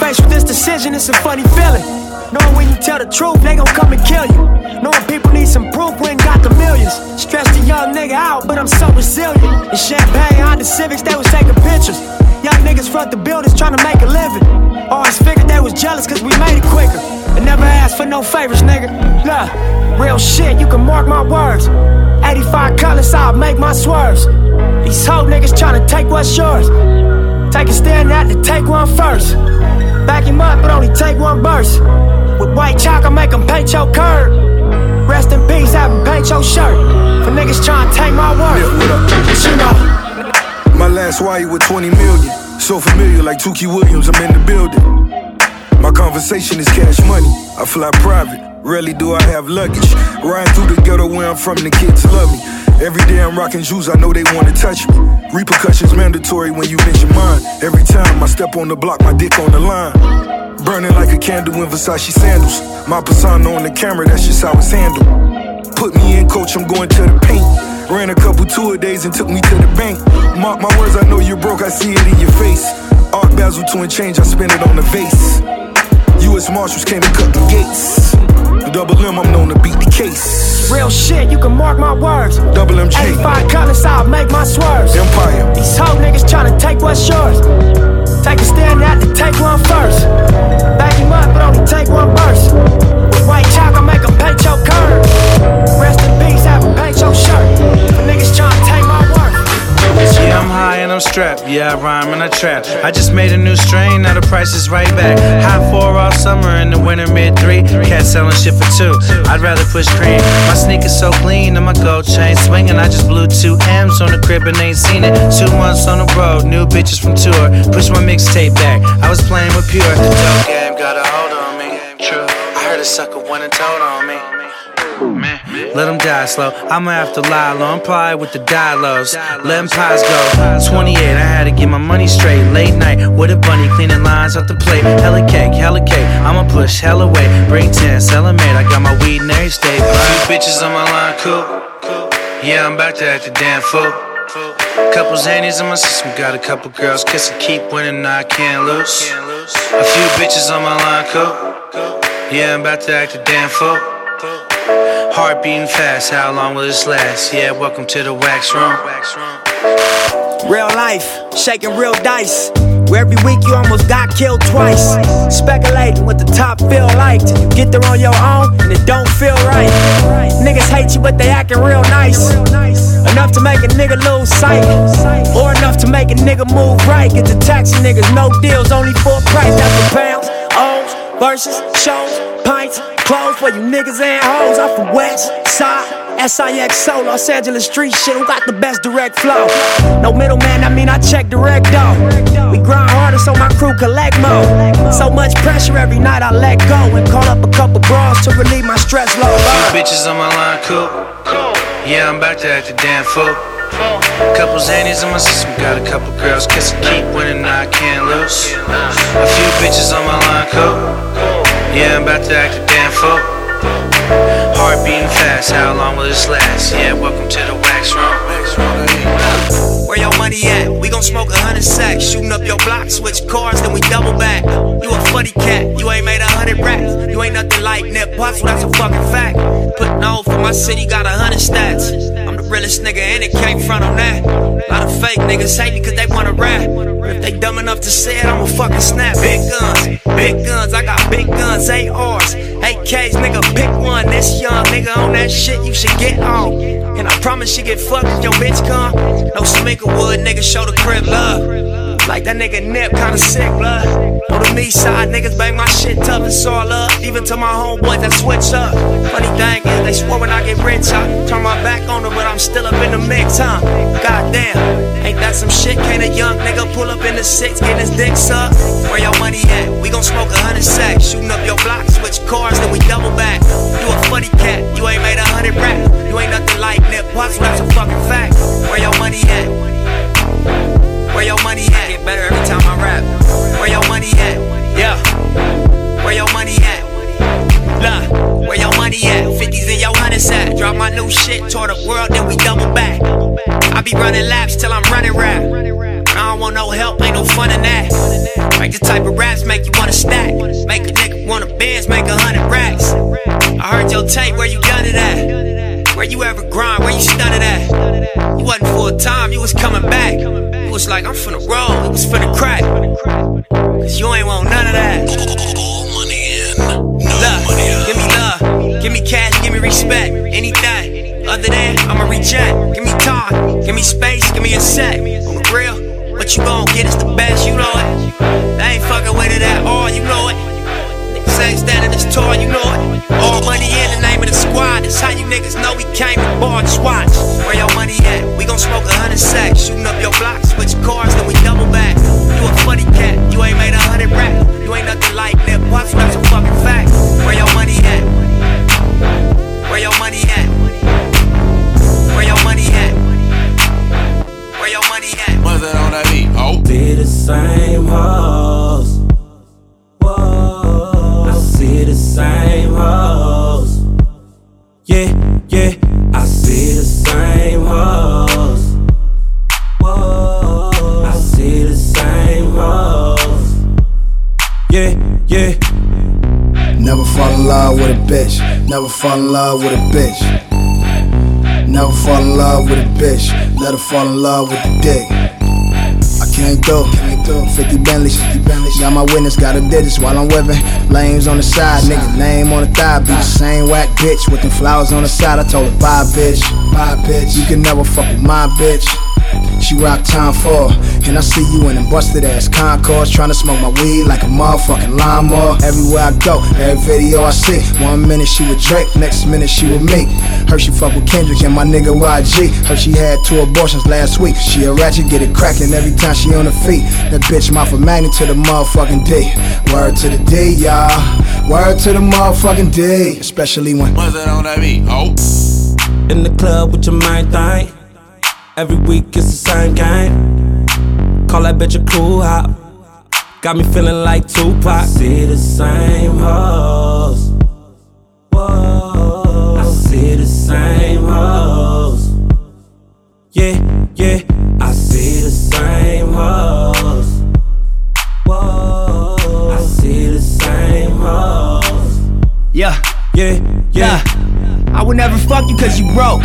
Faced with this decision, it's a funny feeling. Knowing when you tell the truth, they gon' come and kill you. Knowing people need some proof, we ain't got the millions. Stressed the young nigga out, but I'm so resilient. The champagne, Honda Civics, they was taking pictures. Young niggas front the buildings trying to make a living. Always figured they was jealous cause we made it quicker. I never asked for no favors, nigga. Nah, real shit, you can mark my words. 85 colors, I'll make my swerves. These hoe niggas trying to take what's yours. Take a stand out to take one first. Back him up, but only take one burst. With white chalk, I make him paint your curb. Rest in peace, have him paint your shirt. For niggas trying to take my word. You know. My last wire with 20 million. So familiar like Tukey Williams, I'm in the building. My conversation is cash money. I fly private, rarely do I have luggage. Riding through the ghetto where I'm from, the kids love me. Every day I'm rocking shoes, I know they wanna touch me. Repercussions mandatory when you mention mine. Every time I step on the block, my dick on the line. Burning like a candle in Versace sandals. My persona on the camera, that's just how it's handled. Put me in, coach, I'm going to the paint. Ran a couple tour days and took me to the bank. Mark my words, I know you're broke, I see it in your face. Art Basel 2 and change, I spend it on the vase. U.S. Marshals came and cut the gates. Double M, I'm known to beat the case. Real shit, you can mark my words. Double MJ. 85 colors, I'll make my swerves. Empire. These hoe niggas tryna take what's yours. Take a stand out to take one first. Back him up, but only take one burst. With white chalk, I make him paint your curve. Rest in peace, have him paint your shirt. Yeah, I'm high and I'm strapped. Yeah, I rhyme and I trap. I just made a new strain, now the price is right back. High 4 all summer, in the winter mid-3. Cats selling shit for 2, I'd rather push cream. My sneakers so clean and my gold chain swinging. I just blew 2 M's on the crib and ain't seen it. 2 months on the road, new bitches from tour. Push my mixtape back, I was playing with Pure. The dope game got a hold on me. I heard a sucker went and told on me. Let them die slow, I'ma have to lie low. I'm probably with the dialogues, letting pies go. 28, I had to get my money straight. Late night, with a bunny, cleaning lines off the plate. Hella cake, I'ma push hell away. Bring 10, sell a mate, I got my weed and every state. A few bitches on my line, cool. Yeah, I'm about to act a damn fool. Couple zannies in my system, got a couple girls. Kiss and keep winning, I can't lose. A few bitches on my line, cool. Yeah, I'm about to act a damn fool. Heart beating fast, how long will this last? Yeah, welcome to the wax room. Real life, shaking real dice. Where every week you almost got killed twice. Speculating what the top feel like. Till you get there on your own and it don't feel right. Niggas hate you but they acting real nice. Enough to make a nigga lose sight. Or enough to make a nigga move right. Get the taxi niggas, no deals, only full price. That's the pounds, owns, versus, shows, pints. Clothes for you niggas and hoes. I'm from West Side, SIXO, Los Angeles street shit. Who got the best direct flow? No middleman, I mean I check direct though. We grind harder so my crew collect mode. So much pressure every night I let go. And call up a couple bras to relieve my stress load. Bitches on my line, cool. Yeah, I'm about to act a damn fool. Couple zannies in my system, got a couple girls. Kiss and keep winning, I can't lose. A few bitches on my line, cool. Yeah, I'm about to act a damn fool. Heart beating fast, how long will this last? Yeah, welcome to the wax room. Where your money at? We gon' smoke 100 sacks. Shooting up your block, switch cars, then we double back. You a funny cat, you ain't made 100 racks. You ain't nothing like Nip Hussle, that's a fucking fact. Putting on for my city, got 100 stats. I'm the realest nigga and it can't front on that. A lot of fake niggas hate me cause they wanna rap. If they dumb enough to say it, I'ma fucking snap. Big guns, I got big guns, ARs, AKs, nigga, pick one. This young nigga on that shit, you should get on. And I promise you get fucked if your bitch come. No sminklewood, nigga, show the crib love. Like that nigga Nip, kinda sick, blood. On the me side, niggas bang my shit tough, it's all up. Even to my homeboys that switch up. Funny thing is, they swear when I get rich, I turn my back on them, but I'm still up in the mix, huh? Goddamn, ain't that some shit? Can't a young nigga pull up in the six, get his dick sucked? Where your money at? We gon' smoke 100 sacks, shooting up your block, switch cars, then we double back. You a funny cat, you ain't made 100 racks. You ain't nothing like Nip Hussle, that's a fucking fact. Where your money at? Where your money at? Get better every time I rap. Where your money at? Yeah. Where your money at? Look. Where your money at? 50s in your 100s at. Drop my new shit toward the world, then we double back. I be running laps till I'm running rap. I don't want no help, ain't no fun in that. Make this type of raps make you wanna stack. Make a nigga wanna Benz, make 100 racks. I heard your tape, where you done it at? Where you ever grind, where you stunned it at? You wasn't full time, you was coming back. Was like, I'm finna roll, it was finna crack. Cause you ain't want none of that. All money in, no love, money out. Give me love, give me cash, give me respect. Anything other than, I'ma reject. Give me time, give me space, give me a sec. On the real, what you gon' get is the best, you know it. They ain't fucking with it at all, you know it. Niggas ain't standing this tall, you know it. All money in, the name of the squad. That's how you niggas know we came to bar, just watch. Where your money at? We gon' smoke 100 sacks, shooting up your block. Switch cars, then we double back. You a funny cat, you ain't made 100 racks. You ain't nothing like Nip Hussle, that's a fucking fact. Where your money at? Where your money at? Where your money at? Where your money at? What's that on that beat? Oh, be the same hoes. Whoa, I see the same hoes. Yeah, yeah, I see the same hoes. Yeah, yeah. Never fall in love with a bitch. Never fall in love with a bitch. Never fall in love with a bitch. Let her fall in love with the dick. I can't do 50 Bentleys. Got my witness, got a digits while I'm whipping. Lames on the side, nigga name on the thigh. Be the same whack bitch with them flowers on the side. I told her bye bitch, bye bitch. You can never fuck with my bitch. She rock time for, and I see you in a busted ass Concourse, tryna smoke my weed like a motherfucking lawnmower. Everywhere I go, every video I see. 1 minute she with Drake, next minute she with me. Heard she fuck with Kendrick and my nigga YG. Heard she had 2 abortions last week. She a ratchet, get it crackin' every time she on her feet. That bitch mouth a magnet to the motherfucking D. Word to the D, y'all. Word to the motherfucking D. Especially when what's that on that beat? Oh, in the club with your mind thang. Every week it's the same game. Call that bitch a cool hop. Got me feeling like Tupac. I see the same hoes. Whoa, I see the same hoes. Yeah, yeah, I see the same hoes. Whoa, I see the same hoes. Yeah, yeah, yeah. I would never fuck you cause you broke.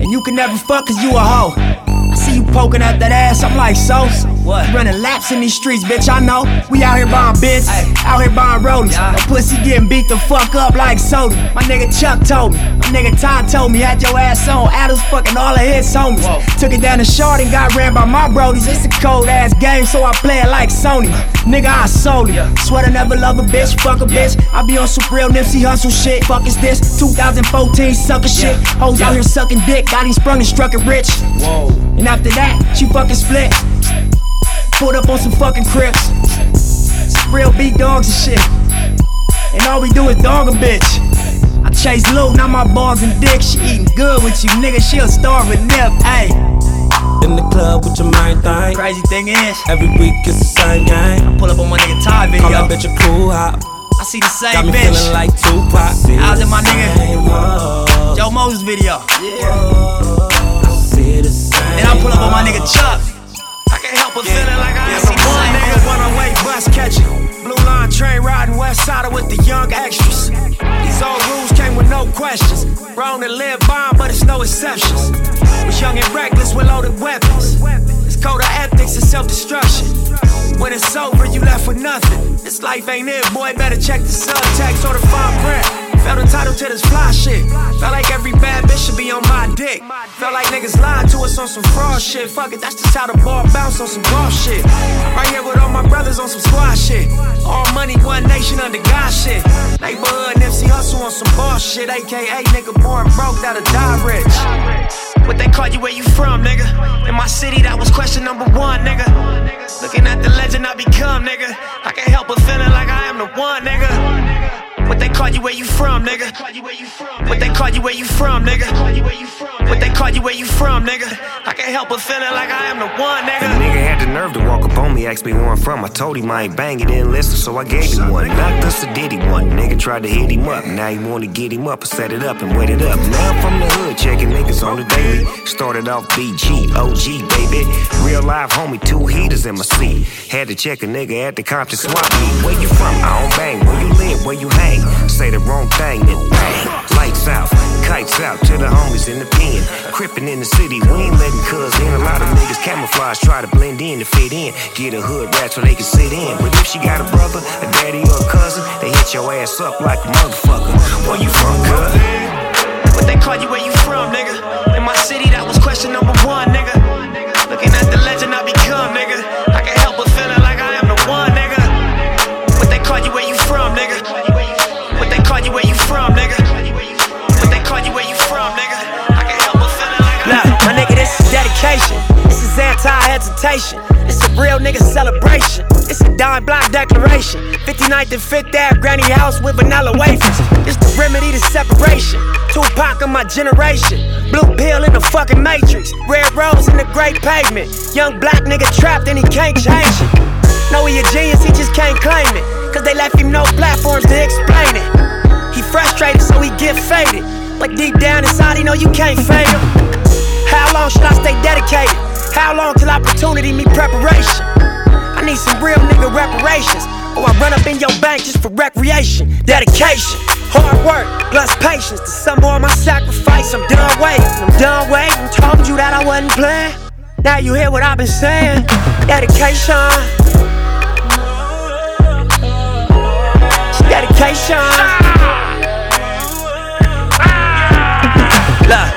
And you can never fuck cause you a hoe. I see you poking at that ass, I'm like, so? What? You running laps in these streets, bitch, I know. We out here buying bitches, out here buying rollies. Yeah. No pussy getting beat the fuck up like soda. My nigga Chuck told me, my nigga Ty told me, had your ass on Adams fucking all of his homies. Whoa. Took it down to Shard and got ran by my brodies. It's a cold ass game, so I play it like Sony. Nigga, I sold it. Yeah. Swear to never love a bitch, fuck a bitch. I be on some real Nipsey Hussle shit. Fuck is this? 2014 sucker shit. Hoes out here sucking dick, got him sprung and struck it rich. Whoa. And after that, she fucking split. Pulled up on some fucking Crips. Some real beat dogs and shit. And all we do is dog a bitch. I chase loot, now my balls and dick. She eating good with you, nigga, she'll starve with Nip, ayy. In the club with your mind thang. Crazy thing is, every week it's the same gang. I pull up on my nigga Ty video. Call that bitch a cool hop. I see the same got me bitch feeling like Tupac. I was in my nigga Joe Moses video. Yeah. I see the same. And I pull up on my nigga Chuck. But yeah, feeling like I ain't seen one nigga. One-way bus catching, blue line train riding west side with the young extras. These old rules came with no questions. Wrong to live by, but it's no exceptions. Was young and reckless with loaded weapons. This code of ethics is self-destruction. When it's over, you left with nothing. This life ain't it, boy, better check the subtext or the fine print. Felt entitled to this fly shit. Felt like every bad bitch should be on my dick. Felt like niggas lying to us on some fraud shit. Fuck it, that's just how the ball bounce on some raw shit. Right here with all my brothers on some squad shit. All money, one nation under God shit. Neighborhood Nipsey Hussle on some ball shit. AKA nigga born broke, that'll die rich. But they call you where you from, nigga. In my city, that was question number one, nigga. Looking at the legend I become, nigga. I can't help but feeling like I am the one, nigga. But they call you where you from, nigga. But they call you where you from, nigga. But they call you where you from, nigga. I can't help but feeling like I am the one, nigga. The nigga had the nerve to walk up on me, asked me where I'm from. I told him I ain't bang, he didn't listen, so I gave him one. Knocked us a diddy one. Nigga tried to hit him up. Now he wanna get him up, I set it up and wet it up. Now I'm from the hood, checking niggas on the daily. Started off BG, OG, baby. Real life homie, two heaters in my seat. Had to check a nigga at the Compton swap meet. Where you from? I don't bang. Where you live? Where you hang? Say the wrong thing, then bang. Lights out, kites out to the homies in the pen. Crippin' in the city, we ain't letting cuz in. A lot of niggas camouflage, try to blend in to fit in. Get a hood rat so they can sit in. But if she got a brother, a daddy, or a cousin, they hit your ass up like a motherfucker. Where you from, cuz? But they call you where you from, nigga. In my city, that was question number one, nigga. Looking at the legend I become, nigga. I can't help but feeling like I am the one, nigga. But they call you where you from, nigga. But they call you where you from, nigga. But they call you where you from, nigga. I can't help but feeling like I am the one. My nigga, this is dedication. This is anti-hesitation. It's a real nigga celebration. It's a dime block declaration. 59th and 5th Ave, granny house with vanilla wafers. It's the remedy to separation. Tupac of my generation. Blue pill in the fucking matrix. Red rose in the great pavement. Young black nigga trapped and he can't change it. No, he a genius, he just can't claim it. Cause they left him no platforms to explain it. He frustrated so he get faded. But deep down inside he know you can't fade him. How long should I stay dedicated? How long till opportunity meet preparation? I need some real nigga reparations. Or I run up in your bank just for recreation. Dedication, hard work, plus patience. To some more of my sacrifice, I'm done waiting. I'm done waiting, told you that I wasn't playing. Now you hear what I've been saying. Dedication. Dedication. Look.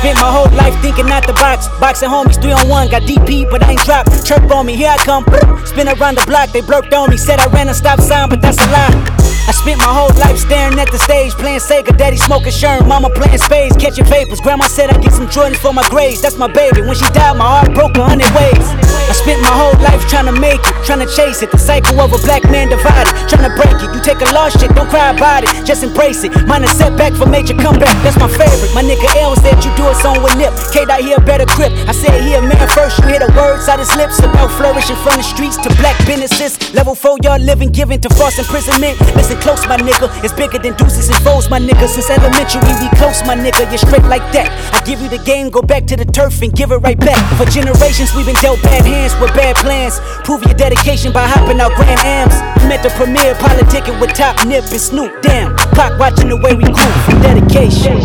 Spent my whole life thinking out the box. Boxing homies, 3-on-1, got DP, but I ain't dropped. Chirp on me, here I come. Spin around the block, they blurped on me. Said I ran a stop sign, but that's a lie. I spent my whole life staring at the stage, playing Sega, daddy smoking Sherm, mama playing spades, catching vapors. Grandma said I'd get some Jordans for my grades. That's my baby, when she died, my heart broke 100 ways. I spent my whole life trying to make it, trying to chase it. The cycle of a black man divided, trying to break it. You take a loss, shit, don't cry about it, just embrace it. Minor setback for major comeback, that's my favorite. My nigga L said you do it on with lip. K-Dot here, better grip. I said here, man, first you hear the words out his lips about flourishing from the streets to black businesses. Level 4, y'all living, giving to false imprisonment. Listen close, my nigga, it's bigger than deuces and foes, my nigga. Since elementary, we close, my nigga, you're straight like that. I give you the game, go back to the turf and give it right back. For generations, we've been dealt bad hands with bad plans. Prove your dedication by hopping out Grand Ams. Met the premiere, politicking with Top Nip and Snoop. Damn, Pac watching the way we grew. Dedication.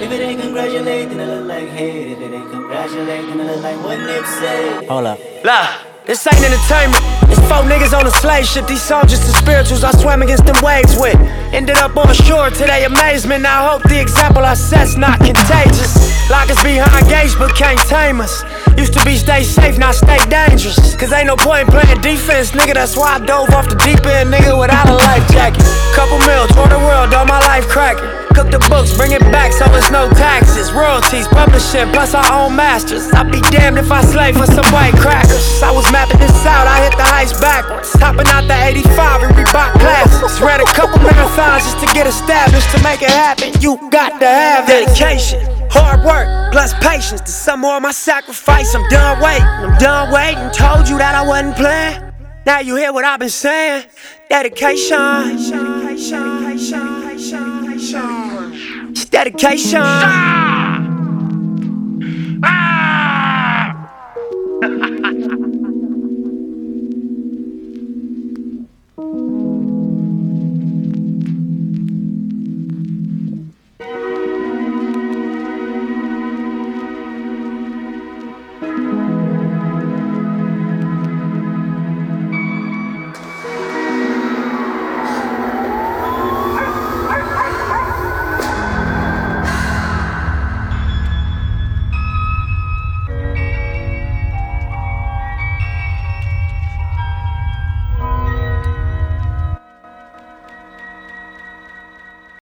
If it ain't congratulate, then it look like hate. If it ain't congratulate, then it look like what Nip say. Hold up. La, this ain't entertainment. It's 4 niggas on a slave ship. These soldiers and spirituals I swam against them waves with. Ended up on shore to their amazement. I hope the example I set's not contagious. Lock us behind gates but can't tame us. Used to be stay safe, now stay dangerous. Cause ain't no point in playing defense, nigga. That's why I dove off the deep end, nigga, without a life jacket. Couple mil, tour the world, all my life cracking. Cook the books, bring it back so it's no taxes. Royalties, publishing, plus our own masters. I'd be damned if I slave for some white crackers. I was mapping this out, I hit the ice backwards. Topping out the 85 and Reebok classics. Ran a couple marathons just to get established. To make it happen, you got to have dedication, hard work, plus patience. To some more of my sacrifice, I'm done waiting. I'm done waiting, told you that I wasn't playing. Now you hear what I've been saying. Dedication. Dedication. Dedication.